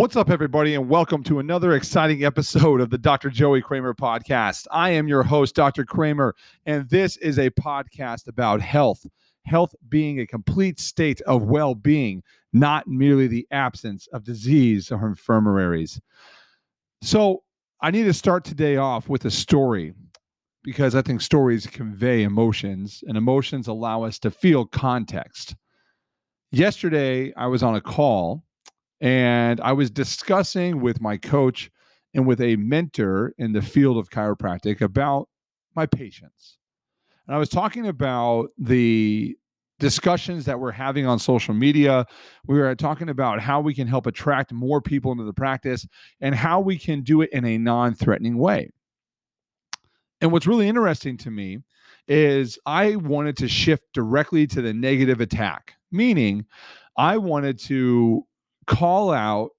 What's up, everybody, and welcome to another exciting episode of the Dr. Joey Kramer podcast. I am your host, Dr. Kramer, and this is a podcast about health. Health being a complete state of well-being, not merely the absence of disease or infirmaries. So I need to start today off with a story because I think stories convey emotions, and emotions allow us to feel context. Yesterday, I was on a call and I was discussing with my coach and with a mentor in the field of chiropractic about my patients. And I was talking about the discussions that we're having on social media. We were talking about how we can help attract more people into the practice and how we can do it in a non-threatening way. And what's really interesting to me is I wanted to shift directly to the negative attack, meaning I wanted to call out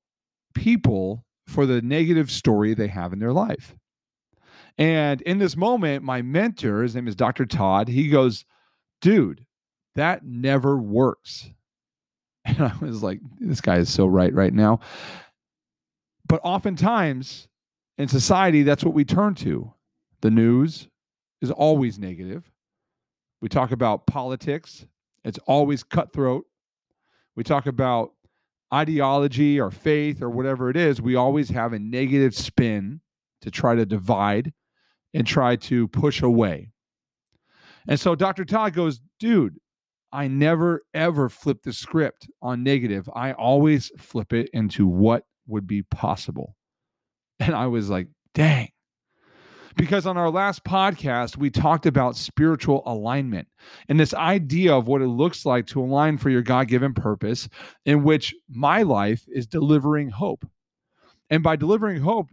people for the negative story they have in their life. And in this moment, my mentor, his name is Dr. Todd, he goes, "Dude, that never works." And I was like, this guy is so right now. But oftentimes in society, that's what we turn to. The news is always negative. We talk about politics. It's always cutthroat. We talk about ideology or faith or whatever it is. We always have a negative spin to try to divide and try to push away. And so Dr. Todd goes, "Dude, I never, ever flip the script on negative. I always flip it into what would be possible." And I was like, dang. Because on our last podcast, we talked about spiritual alignment and this idea of what it looks like to align for your God-given purpose, in which my life is delivering hope. And by delivering hope,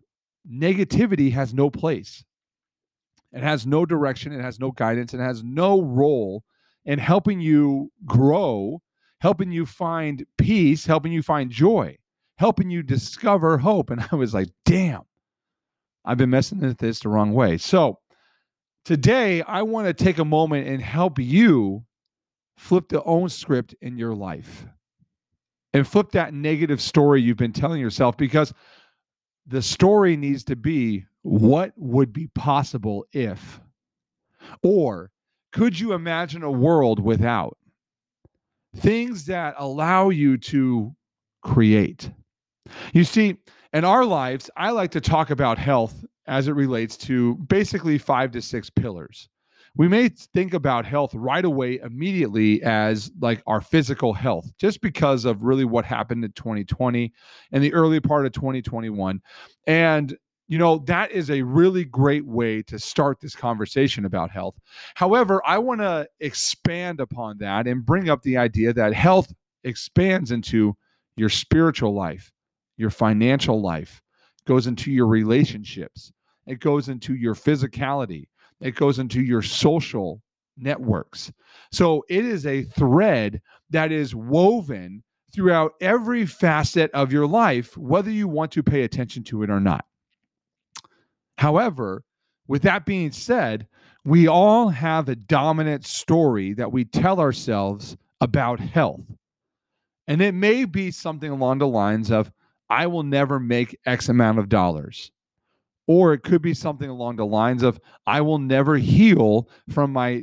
negativity has no place. It has no direction. It has no guidance. It has no role in helping you grow, helping you find peace, helping you find joy, helping you discover hope. And I was like, damn. I've been messing with this the wrong way. So today I want to take a moment and help you flip the own script in your life and flip that negative story you've been telling yourself, because the story needs to be what would be possible if, or could you imagine a world without, things that allow you to create. You see, in our lives, I like to talk about health as it relates to basically 5 to 6 pillars. We may think about health right away immediately as like our physical health, just because of really what happened in 2020 and the early part of 2021. And, you know, that is a really great way to start this conversation about health. However, I want to expand upon that and bring up the idea that health expands into your spiritual life. Your financial life, goes into your relationships. It goes into your physicality. It goes into your social networks. So it is a thread that is woven throughout every facet of your life, whether you want to pay attention to it or not. However, with that being said, we all have a dominant story that we tell ourselves about health. And it may be something along the lines of, I will never make X amount of dollars. Or it could be something along the lines of, I will never heal from my,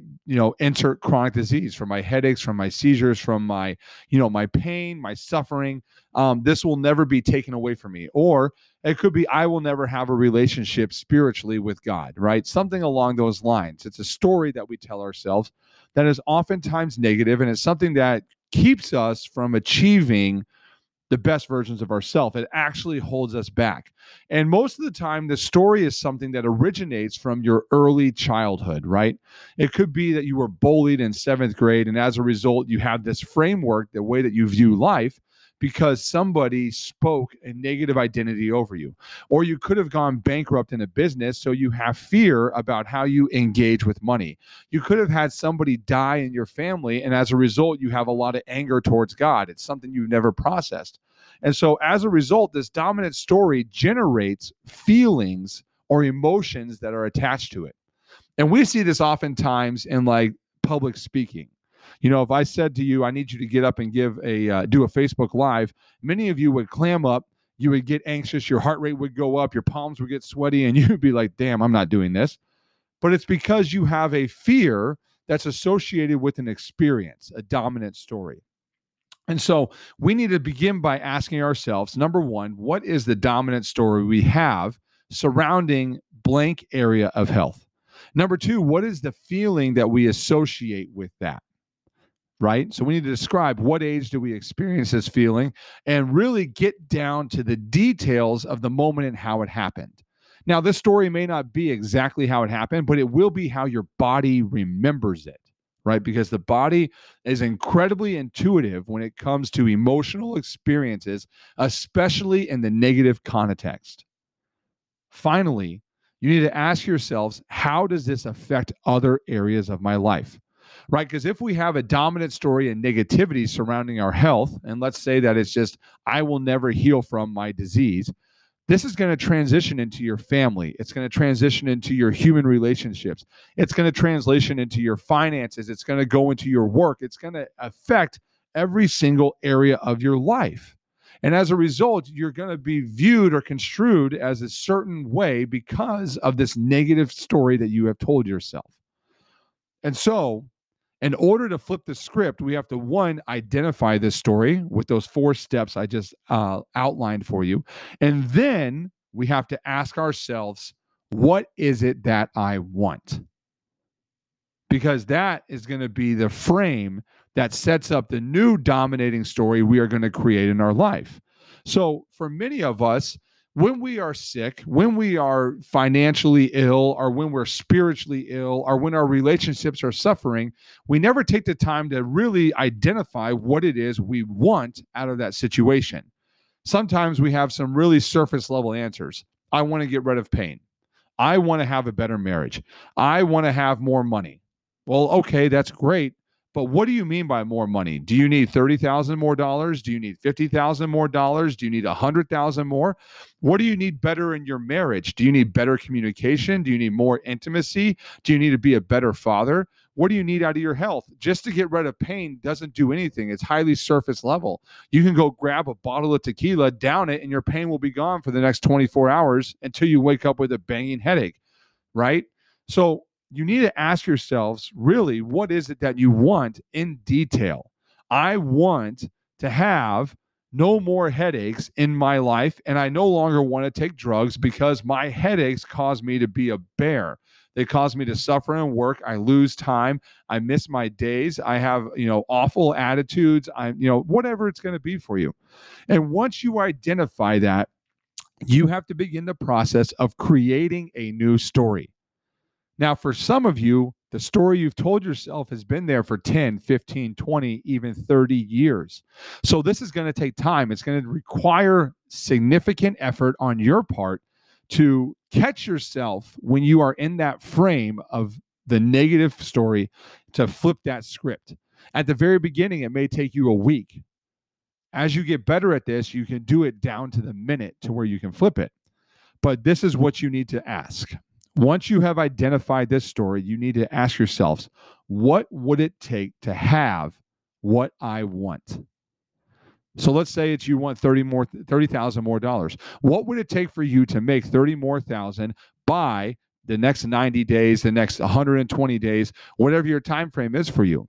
insert chronic disease, from my headaches, from my seizures, from my, my pain, my suffering. This will never be taken away from me. Or it could be, I will never have a relationship spiritually with God, right? Something along those lines. It's a story that we tell ourselves that is oftentimes negative, and it's something that keeps us from achieving the best versions of ourselves. It actually holds us back. And most of the time, the story is something that originates from your early childhood, right? It could be that you were bullied in 7th grade, and as a result, you have this framework, the way that you view life, because somebody spoke a negative identity over you. Or you could have gone bankrupt in a business, so you have fear about how you engage with money. You could have had somebody die in your family, and as a result, you have a lot of anger towards God. It's something you've never processed. And so as a result, this dominant story generates feelings or emotions that are attached to it. And we see this oftentimes in like public speaking. If I said to you, I need you to get up and do a Facebook Live, many of you would clam up you would get anxious, your heart rate would go up, your palms would get sweaty, and you'd be like, damn, I'm not doing this. But it's because you have a fear that's associated with an experience, a dominant story. And so we need to begin by asking ourselves, number one, what is the dominant story we have surrounding blank area of health? Number two, what is the feeling that we associate with that? Right? So we need to describe what age do we experience this feeling and really get down to the details of the moment and how it happened. Now, this story may not be exactly how it happened, but it will be how your body remembers it, right? Because the body is incredibly intuitive when it comes to emotional experiences, especially in the negative context. Finally, you need to ask yourselves, how does this affect other areas of my life? Right? Because if we have a dominant story and negativity surrounding our health, and let's say that it's just, I will never heal from my disease, this is going to transition into your family. It's going to transition into your human relationships. It's going to translation into your finances. It's going to go into your work. It's going to affect every single area of your life. And as a result, you're going to be viewed or construed as a certain way because of this negative story that you have told yourself. And so, in order to flip the script, we have to, one, identify this story with those four steps I just outlined for you. And then we have to ask ourselves, what is it that I want? Because that is going to be the frame that sets up the new dominating story we are going to create in our life. So for many of us, when we are sick, when we are financially ill, or when we're spiritually ill, or when our relationships are suffering, we never take the time to really identify what it is we want out of that situation. Sometimes we have some really surface level answers. I want to get rid of pain. I want to have a better marriage. I want to have more money. Well, okay, that's great. But what do you mean by more money? Do you need $30,000 more dollars? Do you need $50,000 more dollars? Do you need $100,000 more? What do you need better in your marriage? Do you need better communication? Do you need more intimacy? Do you need to be a better father? What do you need out of your health? Just to get rid of pain doesn't do anything. It's highly surface level. You can go grab a bottle of tequila, down it, and your pain will be gone for the next 24 hours until you wake up with a banging headache, right? So you need to ask yourselves, really, what is it that you want in detail? I want to have no more headaches in my life, and I no longer want to take drugs because my headaches cause me to be a bear. They cause me to suffer and work. I lose time. I miss my days. I have, awful attitudes. I'm, whatever it's going to be for you. And once you identify that, you have to begin the process of creating a new story. Now, for some of you, the story you've told yourself has been there for 10, 15, 20, even 30 years. So this is going to take time. It's going to require significant effort on your part to catch yourself when you are in that frame of the negative story, to flip that script. At the very beginning, it may take you a week. As you get better at this, you can do it down to the minute to where you can flip it. But this is what you need to ask. Once you have identified this story, you need to ask yourselves, what would it take to have what I want? So let's say it's you want $30,000 more. What would it take for you to make $30,000 more by the next 90 days, the next 120 days, whatever your time frame is for you?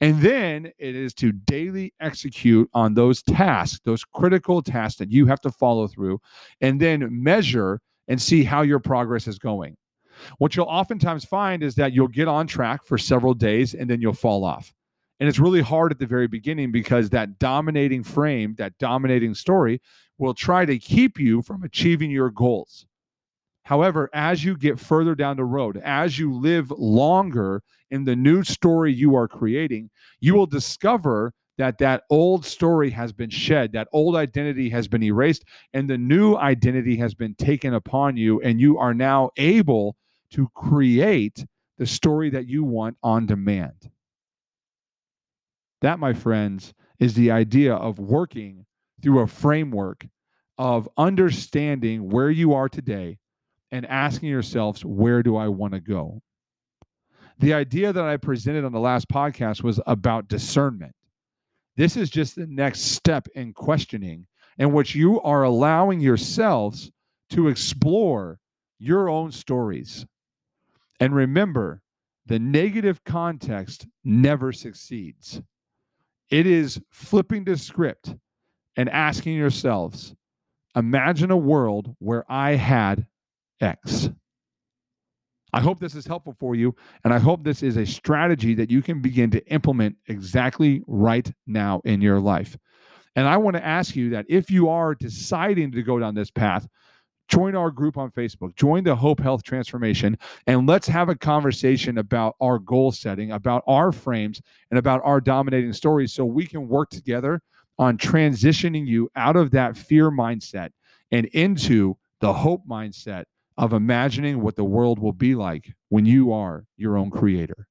And then it is to daily execute on those tasks, those critical tasks that you have to follow through, and then measure and see how your progress is going. What you'll oftentimes find is that you'll get on track for several days and then you'll fall off. And it's really hard at the very beginning because that dominating frame, that dominating story will try to keep you from achieving your goals. However, as you get further down the road, as you live longer in the new story you are creating, you will discover that old story has been shed, that old identity has been erased, and the new identity has been taken upon you, and you are now able to create the story that you want on demand. That, my friends, is the idea of working through a framework of understanding where you are today and asking yourselves, where do I want to go? The idea that I presented on the last podcast was about discernment. This is just the next step in questioning in which you are allowing yourselves to explore your own stories. And remember, the negative context never succeeds. It is flipping the script and asking yourselves, imagine a world where I had X. I hope this is helpful for you, and I hope this is a strategy that you can begin to implement exactly right now in your life. And I want to ask you that if you are deciding to go down this path, join our group on Facebook, join the Hope Health Transformation, and let's have a conversation about our goal setting, about our frames, and about our dominating stories so we can work together on transitioning you out of that fear mindset and into the hope mindset of imagining what the world will be like when you are your own creator.